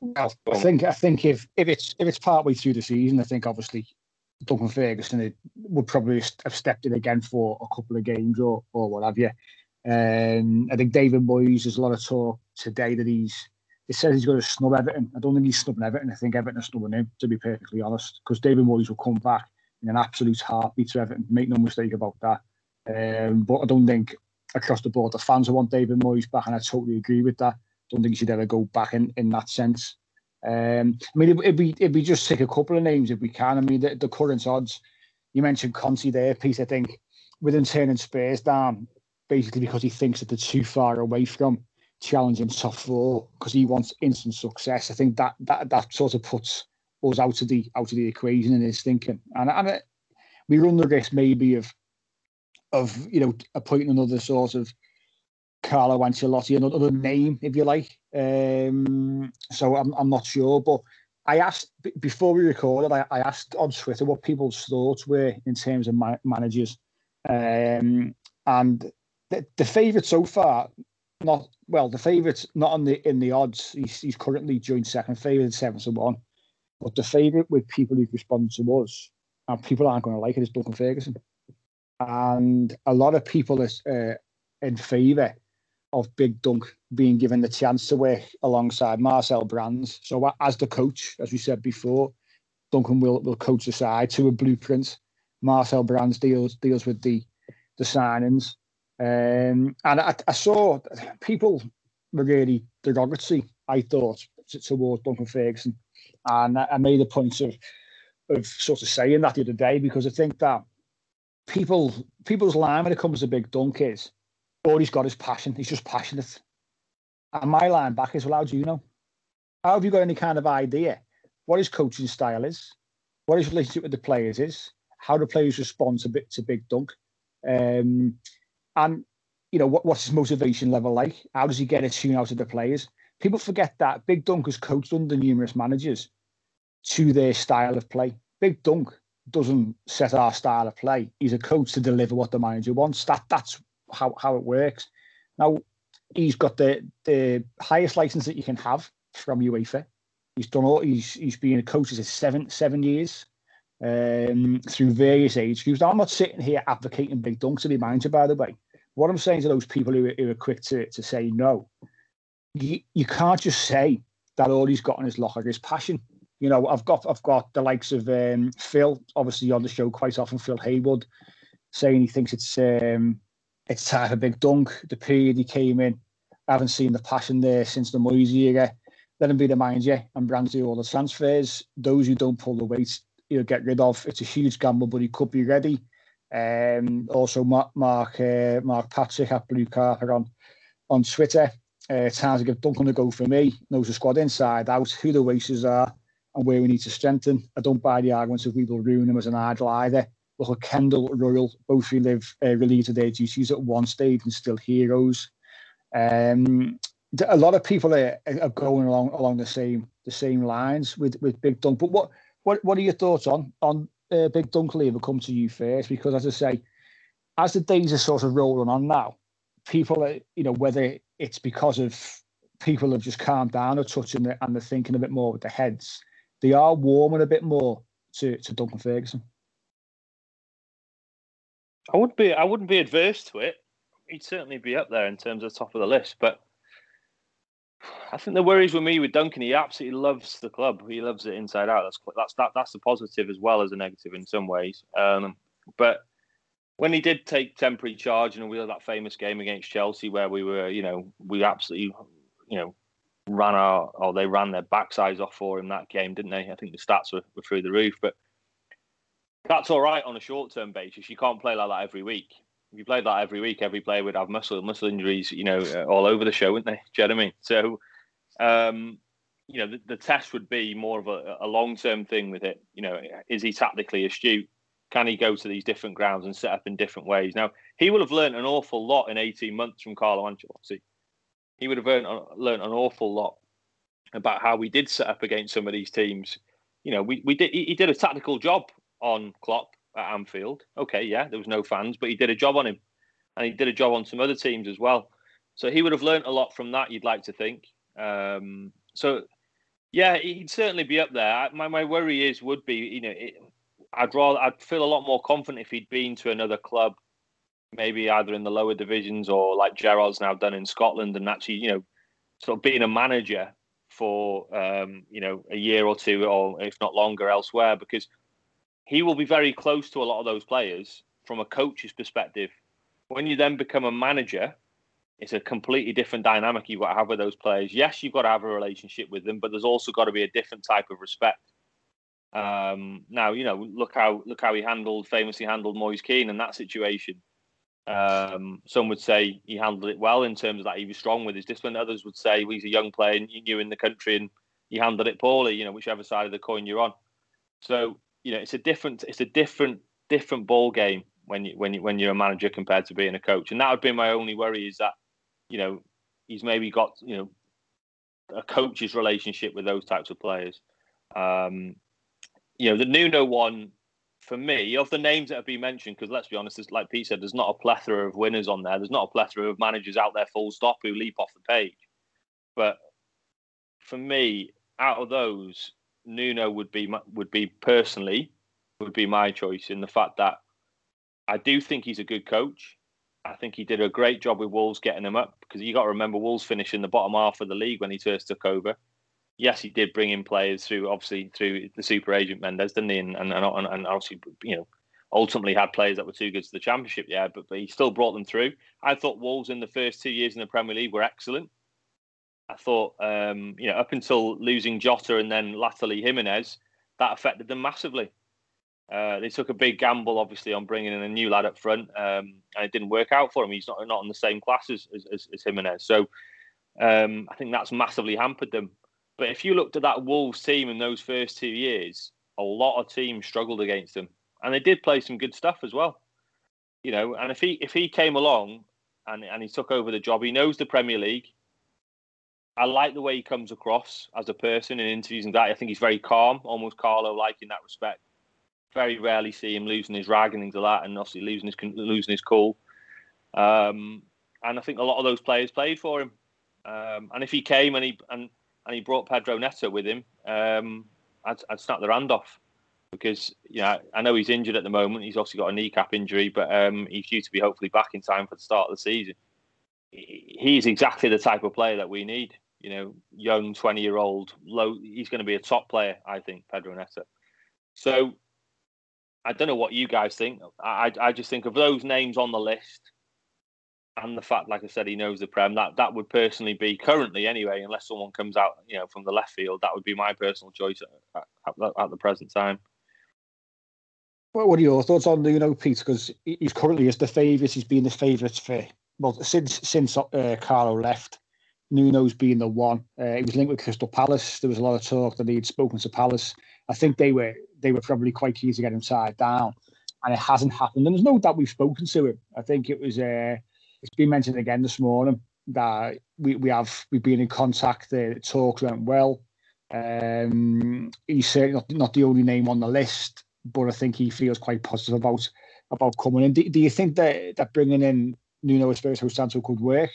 Well, I think I think if, if it's if it's partway through the season, I think obviously Duncan Ferguson had, would probably have stepped in again for a couple of games or or what have you. Um, I think David Moyes, there's a lot of talk today that he's, it says he's going to snub Everton. I don't think he's snubbing Everton. I think Everton are snubbing him, to be perfectly honest, because David Moyes will come back in an absolute heartbeat to Everton. Make no mistake about that. Um, but I don't think across the board the fans will want David Moyes back, and I totally agree with that. Don't think he should ever go back in, in that sense. Um, I mean, it'd be it'd be just take a couple of names if we can. I mean, the, the current odds. You mentioned Conte there, Pete. I think with him turning Spurs down, basically because he thinks that they're too far away from challenging top four, because he wants instant success. I think that that that sort of puts us out of the out of the equation in his thinking, and and it, we run the risk maybe of of you know appointing another sort of Carlo Ancelotti, another name, if you like. Um, so I'm I'm not sure, but I asked before we recorded. I, I asked on Twitter what people's thoughts were in terms of ma- managers, um, and the, the favourite so far, not well, the favourite's not in the in the odds. He's, he's currently joint second favourite, seven to one, but the favourite with people who've responded to us, and people aren't going to like it, is Duncan Ferguson, and a lot of people are uh, in favour of Big Dunk being given the chance to work alongside Marcel Brands. So as the coach, as we said before, Duncan will, will coach the side to a blueprint. Marcel Brands deals deals with the, the signings. Um, and I, I saw people were really derogatory, I thought, towards Duncan Ferguson. And I made a point of, of sort of saying that the other day, because I think that people people's line when it comes to Big Dunk is, all he's got is passion. He's just passionate. And my line back is, well, how do you know? How have you got any kind of idea what his coaching style is, what his relationship with the players is, how the players respond to bit to Big Dunk, um, and you know what, what's his motivation level like? How does he get a tune out of the players? People forget that Big Dunk has coached under numerous managers to their style of play. Big Dunk doesn't set our style of play. He's a coach to deliver what the manager wants. That that's How, how it works. Now, he's got the the highest license that you can have from UEFA. He's done all. He's he's been a coach for seven seven years um, through various age groups. Now, I'm not sitting here advocating Big Dunk to be manager, by the way. What I'm saying to those people who are, who are quick to to say no, you, you can't just say that all he's got in his locker is passion. You know, I've got I've got the likes of um, Phil, obviously on the show quite often, Phil Haywood, saying he thinks it's. Um, It's time for Big Dunk. The period he came in, I haven't seen the passion there since the Moyes era. Let him be the manager and Brands do all the transfers. Those who don't pull the weight, he'll get rid of. It's a huge gamble, but he could be ready. Um, also, Mark Mark, uh, Mark Patrick at Blue Carpet on, on Twitter. Uh, time to give Duncan a go for me. Knows the squad inside out, who the wasters are, and where we need to strengthen. I don't buy the arguments of we will ruin him as an idol either. Look, Kendall, Royal, both relive, uh, relieved of their duties at one stage and still heroes. Um, a lot of people are, are going along along the same the same lines with, with Big Dunk. But what, what what are your thoughts on on uh, Big Dunk? Lee, we'll come to you first, because as I say, as the days are sort of rolling on now, people are, you know, whether it's because of people have just calmed down or touching it and they're thinking a bit more with their heads, they are warming a bit more to, to Duncan Ferguson. I would be. I wouldn't be adverse to it. He'd certainly be up there in terms of top of the list. But I think the worries with me with Duncan, he absolutely loves the club. He loves it inside out. That's that's that, that's the positive as well as a negative in some ways. Um, but when he did take temporary charge, and we had that famous game against Chelsea where we were, you know, we absolutely, you know, ran our or they ran their backsides off for him that game, didn't they? I think the stats were, were through the roof, but. That's all right on a short-term basis. You can't play like that every week. If you played that every week, every player would have muscle muscle injuries, you know, all over the show, wouldn't they? Do you know what I mean? So, um, you know, the, the test would be more of a, a long-term thing with it. You know, is he tactically astute? Can he go to these different grounds and set up in different ways? Now, he would have learned an awful lot in eighteen months from Carlo Ancelotti. He would have learned, learned an awful lot about how we did set up against some of these teams. You know, we, we did. He, he did a tactical job on Klopp at Anfield. Okay, yeah, there was no fans, but he did a job on him. And he did a job on some other teams as well. So he would have learnt a lot from that, you'd like to think. Um, so, yeah, he'd certainly be up there. My my worry is, would be, you know, it, I'd rather, I'd feel a lot more confident if he'd been to another club, maybe either in the lower divisions or like Gerrard's now done in Scotland, and actually, you know, sort of being a manager for, um, you know, a year or two, or if not longer, elsewhere, because he will be very close to a lot of those players from a coach's perspective. When you then become a manager, it's a completely different dynamic you've got to have with those players. Yes, you've got to have a relationship with them, but there's also got to be a different type of respect. Um, now, you know, look how look how he handled, famously handled Moise Keane in that situation. Um, some would say he handled it well in terms of that he was strong with his discipline. Others would say, well, he's a young player and you're new in the country and he handled it poorly, you know, whichever side of the coin you're on. So, you know, it's a different, it's a different, different ball game when you when you when you're a manager compared to being a coach. And that would be my only worry, is that, you know, he's maybe got, you know, a coach's relationship with those types of players. Um, you know, the Nuno one, for me, of the names that have been mentioned, because let's be honest, like Pete said, there's not a plethora of winners on there. There's not a plethora of managers out there, full stop, who leap off the page. But for me, out of those, Nuno would be would be personally would be my choice, in the fact that I do think he's a good coach. I think he did a great job with Wolves getting him up, because you got to remember Wolves finished in the bottom half of the league when he first took over. Yes, he did bring in players through, obviously, through the super agent Mendes, didn't he? And, and, and, and obviously, you know, ultimately had players that were too good to the Championship, yeah, but, but he still brought them through. I thought Wolves in the first two years in the Premier League were excellent. I thought, um, you know, up until losing Jota and then latterly Jimenez, that affected them massively. Uh, they took a big gamble, obviously, on bringing in a new lad up front, um, and it didn't work out for him. He's not, not in the same class as, as, as Jimenez. So um, I think that's massively hampered them. But if you looked at that Wolves team in those first two years, a lot of teams struggled against them. And they did play some good stuff as well. You know, and if he if he came along and, and he took over the job, he knows the Premier League. I like the way he comes across as a person in interviews and that. I think he's very calm, almost Carlo-like in that respect. Very rarely see him losing his rag and things like that, and obviously losing his, losing his cool. Um, and I think a lot of those players played for him. Um, and if he came and he... and And he brought Pedro Neto with him, um, I'd, I'd snap their hand off, because, you know, I know he's injured at the moment. He's obviously got a kneecap injury, but um, he's due to be hopefully back in time for the start of the season. He's exactly the type of player that we need. You know, young twenty-year-old, low. He's going to be a top player, I think, Pedro Neto. So I don't know what you guys think. I, I just think of those names on the list, and the fact, like I said, he knows the Prem, that, that would personally be, currently anyway, unless someone comes out, you know, from the left field, that would be my personal choice at, at, at the present time. Well, what are your thoughts on, you know, Pete? Because he's currently as the favourite. He's been the favourite for, well, since since uh, Carlo left. Nuno's been the one. Uh, he was linked with Crystal Palace. There was a lot of talk that he'd spoken to Palace. I think they were they were probably quite keen to get him tied down, and it hasn't happened. And there's no doubt we've spoken to him. I think it was. Uh, It's been mentioned again this morning that we, we have we've been in contact. The talks went well. Um, he's certainly not, not the only name on the list, but I think he feels quite positive about about coming in. Do, do you think that that bringing in Nuno Espírito Santo could work?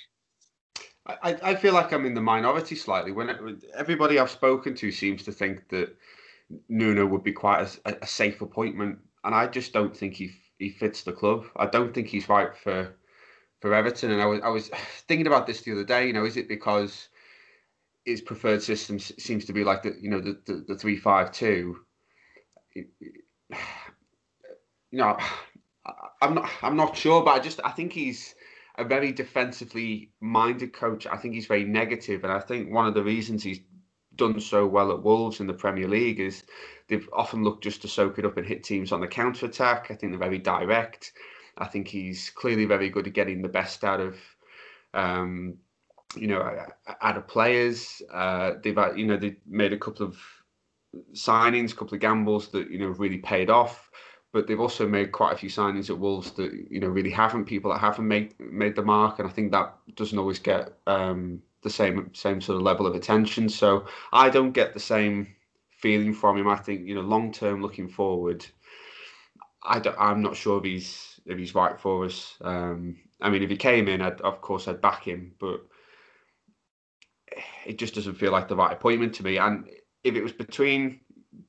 I, I feel like I'm in the minority slightly. When it, everybody I've spoken to seems to think that Nuno would be quite a, a safe appointment, and I just don't think he he fits the club. I don't think he's right for. For Everton, and I was I was thinking about this the other day. You know, is it because his preferred system seems to be like the you know the the, the three five two? You know, I, I'm not I'm not sure, but I just I think he's a very defensively minded coach. I think he's very negative, and I think one of the reasons he's done so well at Wolves in the Premier League is they've often looked just to soak it up and hit teams on the counter attack. I think they're very direct. I think he's clearly very good at getting the best out of, um, you know, out of players. Uh, they've, you know, they made a couple of signings, a couple of gambles that, you know, really paid off. But they've also made quite a few signings at Wolves that, you know, really haven't, people that haven't made made the mark. And I think that doesn't always get um, the same same sort of level of attention. So I don't get the same feeling from him. I think, you know, long term looking forward, I don't, I'm not sure if he's. If he's right for us, um, I mean, if he came in, I'd, of course, I'd back him. But it just doesn't feel like the right appointment to me. And if it was between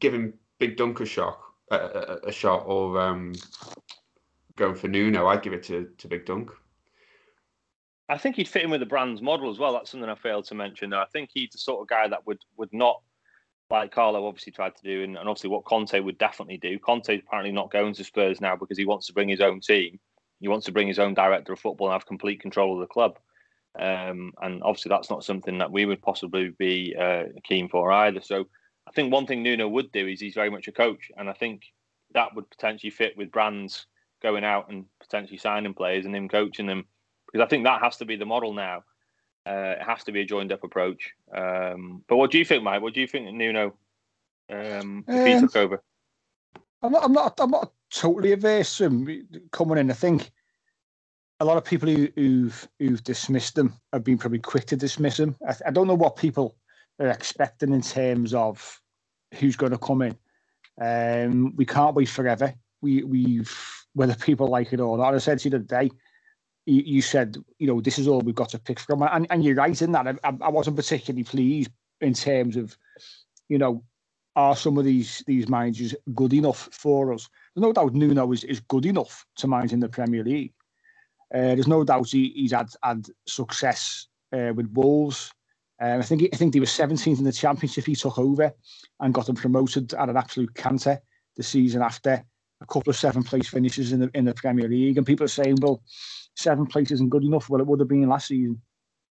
giving Big Dunk a shock a, a shot or um, going for Nuno, I'd give it to, to Big Dunk. I think he'd fit in with the Brands model as well. That's something I failed to mention, though. I think he's the sort of guy that would, would not, like Carlo obviously tried to do, and, and obviously what Conte would definitely do. Conte's apparently not going to Spurs now because he wants to bring his own team. He wants to bring his own director of football and have complete control of the club. Um, and obviously that's not something that we would possibly be uh, keen for either. So I think one thing Nuno would do is he's very much a coach, and I think that would potentially fit with Brands going out and potentially signing players and him coaching them, because I think that has to be the model now. Uh, it has to be a joined-up approach. Um, but what do you think, Mike? What do you think, Nuno, um, if um, he took over? I'm not, I'm not, I'm not totally averse to him coming in. I think a lot of people who, who've, who've dismissed them have been probably quick to dismiss him. I, I don't know what people are expecting in terms of who's going to come in. Um, we can't wait forever. We, we've whether people like it or not. I said to you the other day, you, you said, you know, this is all we've got to pick from. And, and you're right in that. I, I wasn't particularly pleased in terms of, you know, are some of these these managers good enough for us? There's no doubt Nuno is, is good enough to manage in the Premier League. Uh, there's no doubt he, he's had had success uh, with Wolves. Um, I think he, I think they were seventeenth in the Championship. He took over and got them promoted at an absolute canter the season after. A couple of seven place finishes in the in the Premier League, and people are saying, "Well, seven places isn't good enough." Well, it would have been last season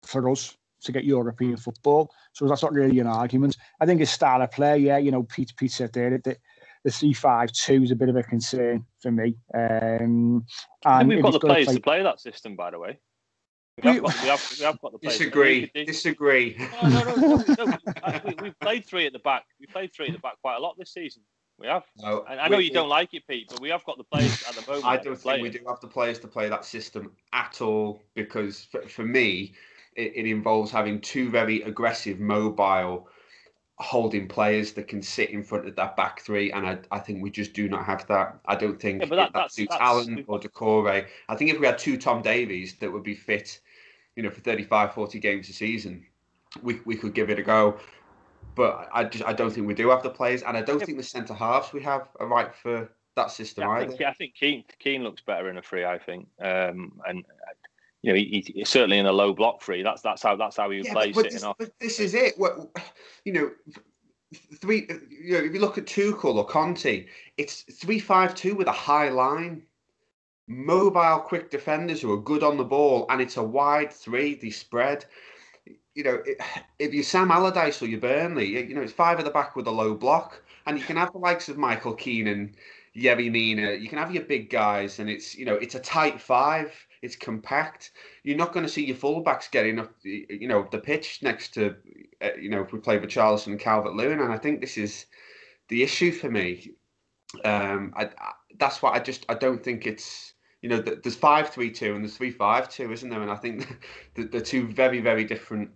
for us to get European football, so that's not really an argument. I think his style of play, yeah, you know, Pete, Pete said there that the, the three five two is a bit of a concern for me. Um, and I think we've got the players play... to play that system, by the way. We have, got, we, have, we have got the players. Disagree. Disagree. No, no, no, no, no. We, we've played three at the back. We've played three at the back quite a lot this season. We have. No, I, I know we, you don't like it, Pete, but we have got the players at the moment. I don't think we do have the players to play that system at all, because for, for me, it, it involves having two very aggressive, mobile, holding players that can sit in front of that back three, and I, I think we just do not have that. I don't think yeah, that, that that's, suits that's, Allen or Doucouré. I think if we had two Tom Davies that would be fit, you know, for thirty-five, forty games a season, we we could give it a go. But I just I don't think we do have the players, and I don't yeah. think the centre halves we have are right for that system yeah, I either. Think, yeah, I think Keane Keane looks better in a three. I think, um, and you know, he, he certainly in a low block three. That's that's how that's how he yeah, plays it. This, off. But this is it. Well, you know, three. You know, if you look at Tuchel or Conte, it's three five two with a high line, mobile, quick defenders who are good on the ball, and it's a wide three. They spread. You know, if you're Sam Allardyce or you're Burnley, you know, it's five at the back with a low block, and you can have the likes of Michael Keane and Yerry Mina. You can have your big guys, and it's, you know, it's a tight five. It's compact. You're not going to see your fullbacks getting up, you know, the pitch next to, uh, you know, if we play with Richarlison and Calvert-Lewin, and I think this is the issue for me. Um, I, I, that's why I just, I don't think it's, you know, the, there's five three two and there's three five two, isn't there? And I think the, the two very, very different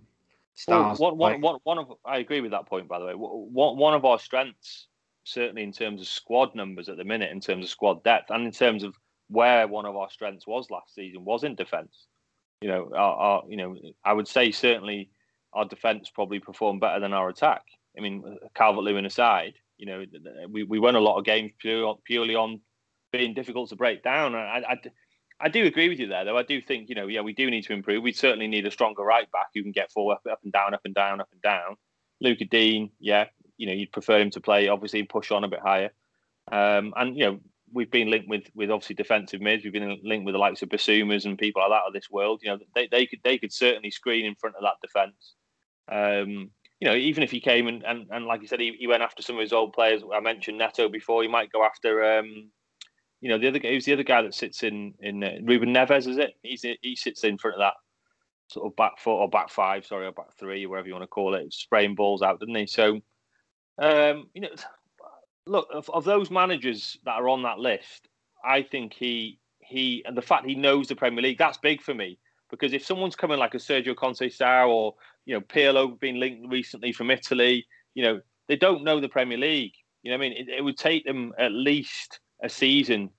styles. Well, one, one, one of, I agree with that point, by the way. One, one of our strengths, certainly in terms of squad numbers at the minute, in terms of squad depth, and in terms of where one of our strengths was last season, was in defence. You know, our, our, you know, I would say certainly our defence probably performed better than our attack. I mean, Calvert-Lewin aside, you know, we, we won a lot of games pure, purely on being difficult to break down. And I, I, I do agree with you there, though. I do think, you know, yeah, we do need to improve. We certainly need a stronger right-back who can get forward, up, up and down, up and down, up and down. Lucas Digne, yeah, you know, you'd prefer him to play, obviously, push on a bit higher. Um, and, you know, we've been linked with, with obviously defensive mids. We've been linked with the likes of Basumas and people like that of this world. You know, they, they could they could certainly screen in front of that defence. Um, you know, even if he came and, and, and like you said, he, he went after some of his old players. I mentioned Neto before. He might go after, um, you know, the other who's the other guy that sits in in uh, Ruben Neves, is it? He's he sits in front of that sort of back four or back five, sorry, or back three, whatever you want to call it, spraying balls out, didn't he? So, um, you know. Look, of, of those managers that are on that list, I think he, he and the fact he knows the Premier League, that's big for me. Because if someone's coming like a Sergio Conceição or, you know, Pirlo being linked recently from Italy, you know, they don't know the Premier League. You know what I mean? It, it would take them at least a season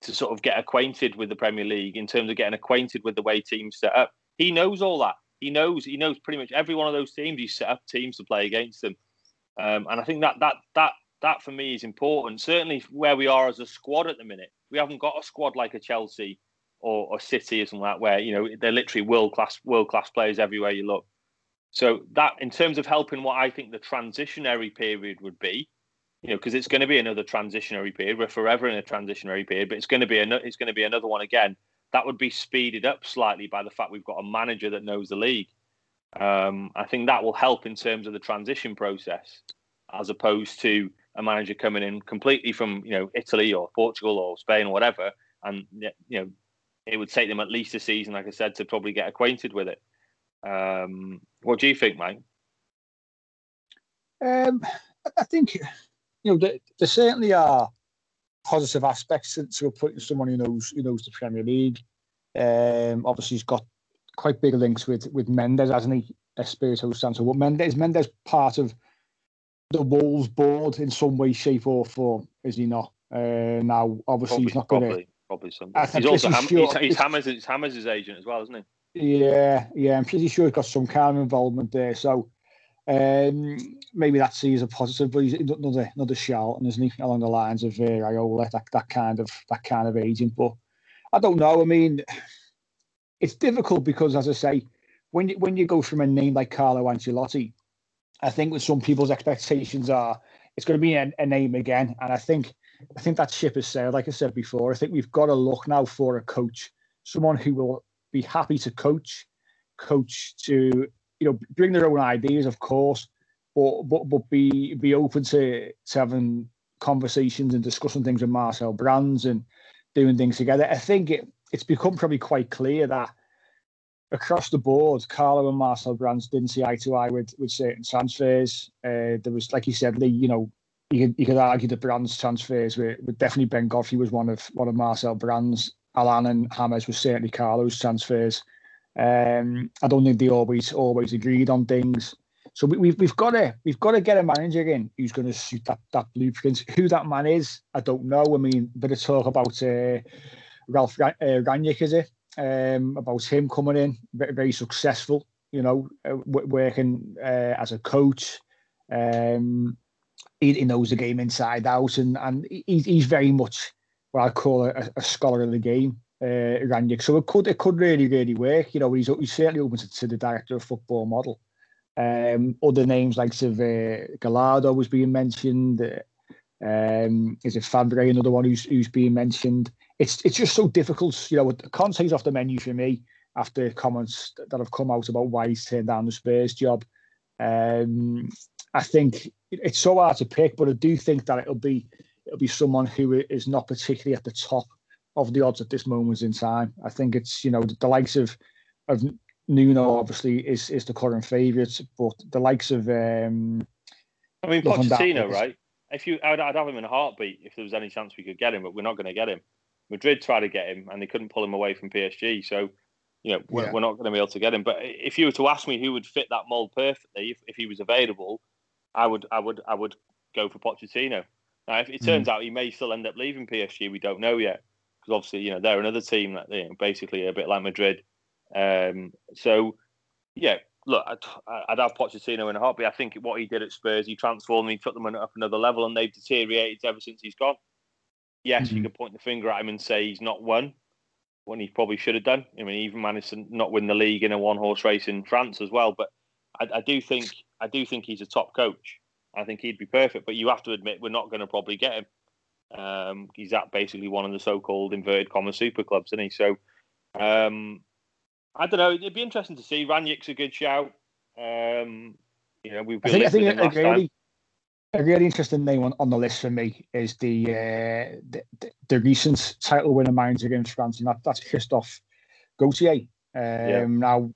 to sort of get acquainted with the Premier League in terms of getting acquainted with the way teams set up. He knows all that. He knows, he knows pretty much every one of those teams. He's set up teams to play against them. Um, and I think that that that that for me is important. Certainly where we are as a squad at the minute, we haven't got a squad like a Chelsea or, or City or something like that, where, you know, they're literally world-class, world-class players everywhere you look. So that, in terms of helping what I think the transitionary period would be, you know, because it's going to be another transitionary period. We're forever in a transitionary period, but it's going to be an, it's going to be another one again. That would be speeded up slightly by the fact we've got a manager that knows the league. Um, I think that will help in terms of the transition process, as opposed to a manager coming in completely from, you know, Italy or Portugal or Spain or whatever, and, you know, it would take them at least a season, like I said, to probably get acquainted with it. Um, what do you think, Mike? Um, I think, you know, there, there certainly are positive aspects to, to appointing someone who knows who knows the Premier League. Um, obviously, he's got quite big links with with Mendes, hasn't he? Espírito Santo. But Mendes, Mendes part of the Wolves board in some way, shape or form, is he not? Uh, now, obviously, probably, he's not going to. Probably something. He's also ham- sure, he's, he's Hammers. It's Hammers' his agent as well, isn't he? Yeah, yeah, I'm pretty sure he's got some kind of involvement there. So um, maybe that's seen as a positive, but he's another another charlatan, isn't he? Along the lines of uh, Raiola, that that kind of that kind of agent. But I don't know. I mean, it's difficult because, as I say, when you, when you go from a name like Carlo Ancelotti, I think with some people's expectations are it's going to be a, a name again, and I think I think that ship has sailed. Like I said before, I think we've got to look now for a coach, someone who will be happy to coach, coach to, you know, bring their own ideas, of course, but but, but be be open to, to having conversations and discussing things with Marcel Brands and doing things together. I think it, it's become probably quite clear that across the board, Carlo and Marcel Brands didn't see eye to eye with, with certain transfers. Uh, there was, like you said, Lee, you know, you could, you could argue the Brands transfers were, were definitely Ben Godfrey was one of one of Marcel Brands. Alan and Hammers was certainly Carlo's transfers. Um, I don't think they always always agreed on things. So we, we've we've got to we've got to get a manager in who's going to suit that that blueprint. Who that man is, I don't know. I mean, a bit of talk about uh, Ralph uh, Rangnick, is it? Um, about him coming in, very, very successful. You know, uh, working uh, as a coach. Um, he, he knows the game inside out, and and he, he's very much what I call a, a scholar of the game, uh, Rangnick. So it could it could really, really work. You know, he's, he's certainly open to, to the director of football model. Um, other names like uh, Gallardo was being mentioned. Uh, um, is it Fabre, another one who's who's being mentioned? It's it's just so difficult. You know, Conte's off the menu for me after comments that have come out about why he's turned down the Spurs job. Um, I think it's so hard to pick, but I do think that it'll be... it'll be someone who is not particularly at the top of the odds at this moment in time. I think it's, you know, the, the likes of of Nuno obviously is is the current favourite, but the likes of um, I mean Pochettino, right? If you, I'd, I'd have him in a heartbeat if there was any chance we could get him, but we're not going to get him. Madrid tried to get him and they couldn't pull him away from P S G, so you know we're, yeah. we're not going to be able to get him. But if you were to ask me who would fit that mould perfectly, if, if he was available, I would I would I would go for Pochettino. Now, if it turns mm. out he may still end up leaving P S G, we don't know yet. Because obviously, you know, they're another team that, you know, basically a bit like Madrid. Um, so, yeah, look, I'd, I'd have Pochettino in a heartbeat. I think what he did at Spurs, he transformed them, he took them up another level, and they've deteriorated ever since he's gone. Yes, mm-hmm. you could point the finger at him and say he's not won, when he probably should have done. I mean, he even managed to not win the league in a one-horse race in France as well. But I, I do think, I do think he's a top coach. I think he'd be perfect, but you have to admit we're not going to probably get him. Um, he's at basically one of the so-called inverted comma super clubs, isn't he? So um, I don't know. It'd be interesting to see. Rangnick's a good shout. Um, you know, we've. I think, I think a, last really, time. a really interesting name on, on the list for me is the uh, the, the, the recent title winner manager against France, and that, that's Christophe Galtier. Um, yeah. Now.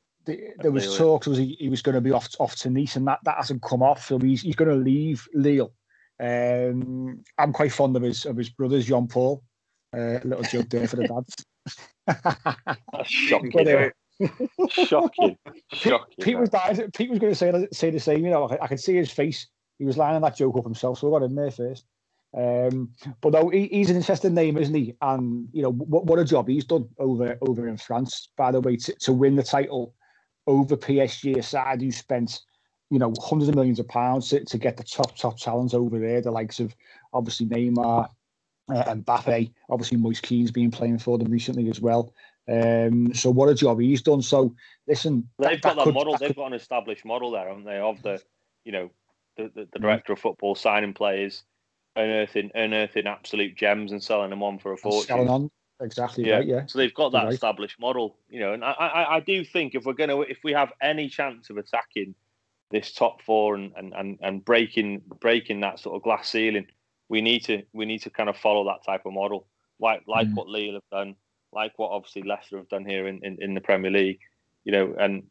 There was talks was he, he was going to be off off to Nice, and that, that hasn't come off. So he's he's going to leave Lille. Um, I'm quite fond of his of his brothers, Jean Paul. Uh, little joke there for the dad. That's shocking. Anyway. Shocking. Shocking. Pete, Pete was Pete was going to say say the same. You know, I, I could see his face. He was lining that joke up himself, so I got in there first. Um, but no, he, he's an interesting name, isn't he? And you know what what a job he's done over over in France. By the way, to, to win the title over P S G, a side who spent you know, hundreds of millions of pounds to, to get the top, top talent over there, the likes of, obviously, Neymar uh, and Mbappe. Obviously, Moise Keane's been playing for them recently as well. Um, so what a job he's done. So, listen... They've that, got that, that could, model, that they've could... got an established model there, haven't they, of the, you know, the, the, the director of football signing players, unearthing unearthing absolute gems and selling them on for a fortune. Selling on, exactly, yeah. Right, yeah. So they've got that right. established model, you know, and I, I, I do think if we're going to, if we have any chance of attacking this top four and, and, and, and breaking breaking that sort of glass ceiling, we need to we need to kind of follow that type of model, like like mm. what Lille have done, like what obviously Leicester have done here in, in, in the Premier League, you know, and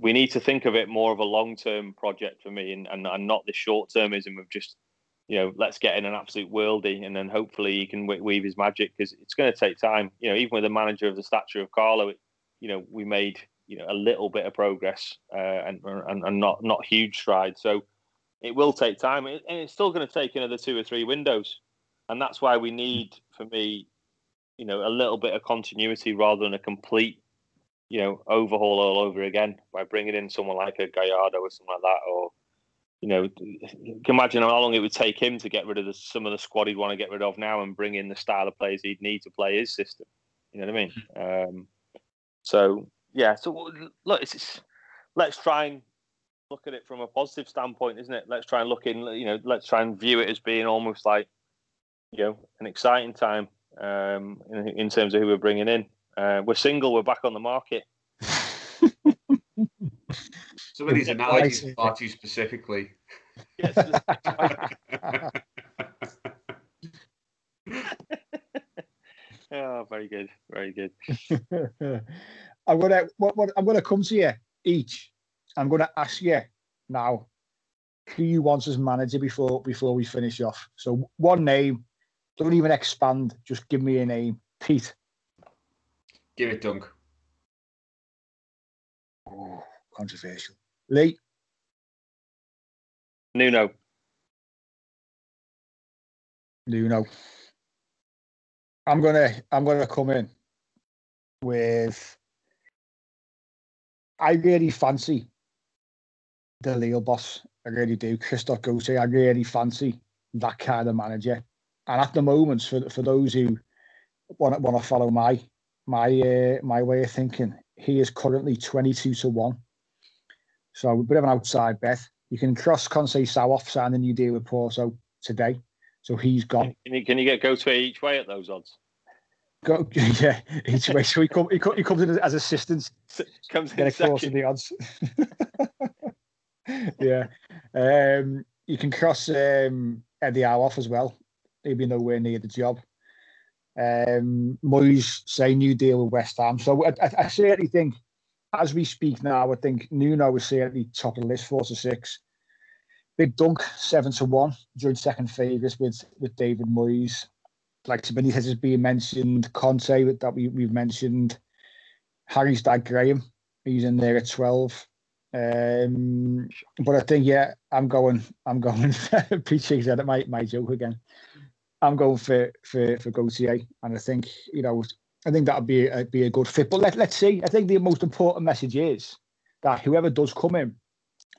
we need to think of it more of a long term project for me, and, and, and not the short termism of just, you know, let's get in an absolute worldie and then hopefully he can weave his magic, because it's going to take time. You know, even with a manager of the stature of Carlo, it, you know, we made, you know, a little bit of progress uh, and, and and not not huge strides. So it will take time, and it's still going to take another two or three windows. And that's why we need, for me, you know, a little bit of continuity rather than a complete, you know, overhaul all over again by bringing in someone like a Gallardo or something like that, or, you know, you can imagine how long it would take him to get rid of the, some of the squad he'd want to get rid of now and bring in the style of players he'd need to play his system. You know what I mean? Um, so, yeah. So, look, it's, it's, let's try and look at it from a positive standpoint, isn't it? Let's try and look in, you know, let's try and view it as being almost like, you know, an exciting time um, in, in terms of who we're bringing in. Uh, we're single, we're back on the market. Some of these analogies are far too specifically. Yes. Oh, very good, very good. I'm gonna, what, what, I'm gonna come to you each. I'm gonna ask you now who you want as manager before before we finish off. So one name, don't even expand. Just give me a name, Pete. Give it, Dunk. Oh. Controversial. Lee? Nuno. Nuno. I'm gonna I'm gonna come in with, I really fancy the Lille boss. I really do. Christophe Galtier, I really fancy that kind of manager. And at the moment, for for those who want want to follow my my uh, my way of thinking, he is currently twenty-two to one. So a bit of an outside bet. You can cross Conceição off, sign a new deal with Porto today. So he's gone. Can you, can you get Gautier each way at those odds? Go, yeah, each way. So he, come, he, come, he comes in as assistant. Comes in second. The odds. Yeah. Um, you can cross um, Eddie Howe off as well. He'll be nowhere near the job. Um, Moyes, say, new deal with West Ham. So I, I, I certainly think, as we speak now, I think Nuno is certainly top of the list, four to six. Big Dunk, seven to one, joint second favourites with with David Moyes. Like Benitez has been mentioned, Conte that we we've mentioned, Harry's dad Graham, he's in there at twelve. Um, but I think yeah, I'm going, I'm going. P J's at my my joke again. I'm going for for for Gautier, and I think you know. I think that would be a, be a good fit. But let, let's see. I think the most important message is that whoever does come in,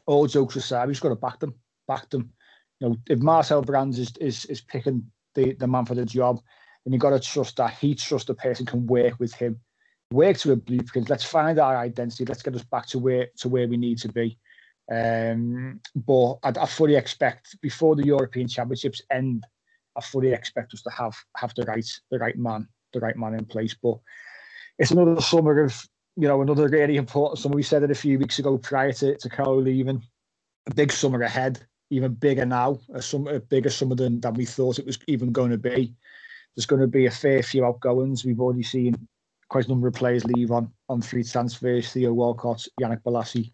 all jokes aside, we've just got to back them. Back them. You know, if Marcel Brands is is, is picking the, the man for the job, then you've got to trust that he trusts the person can work with him. Work to a blueprint. Let's find our identity. Let's get us back to where to where we need to be. Um, but I, I fully expect, before the European Championships end, I fully expect us to have have the right the right man. The right man in place, but it's another summer of you know another really important summer. We said it a few weeks ago prior to, to Carlo leaving. A big summer ahead, even bigger now, a summer a bigger summer than, than we thought it was even going to be. There's going to be a fair few outgoings. We've already seen quite a number of players leave on on free transfers: Theo Walcott, Yannick Bolasie,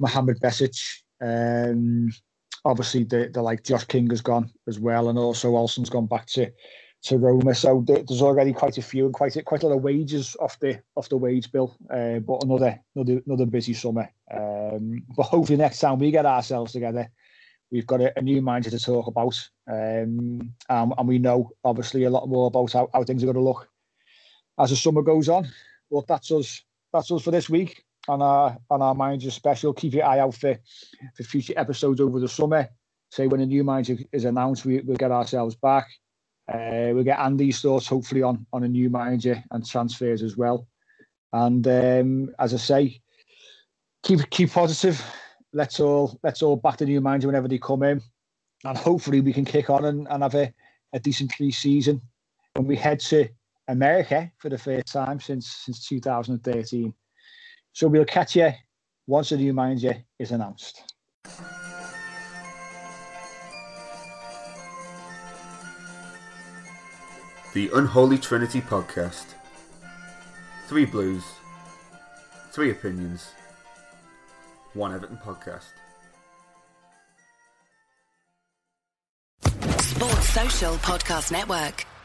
Mohamed Besic. Um, obviously, the the like Josh King has gone as well, and also Olsen's gone back to. to Roma, so there's already quite a few and quite a, quite a lot of wages off the off the wage bill. Uh, but another another another busy summer. Um, but hopefully next time we get ourselves together, we've got a, a new mindset to talk about, um, um, and we know obviously a lot more about how, how things are going to look as the summer goes on. But that's us. That's us for this week. on our on our manager special. Keep your eye out for, for future episodes over the summer. Say when a new manager is announced, we, we'll get ourselves back. Uh, we'll get Andy's thoughts, hopefully, on, on a new manager and transfers as well. And um, as I say, keep keep positive. Let's all let's all back the new manager whenever they come in. And hopefully we can kick on and, and have a, a decent pre-season. When we head to America for the first time since since two thousand thirteen. So we'll catch you once a new manager is announced. The Unholy Trinity Podcast. Three Blues, three opinions, one Everton podcast. Sports Social Podcast Network.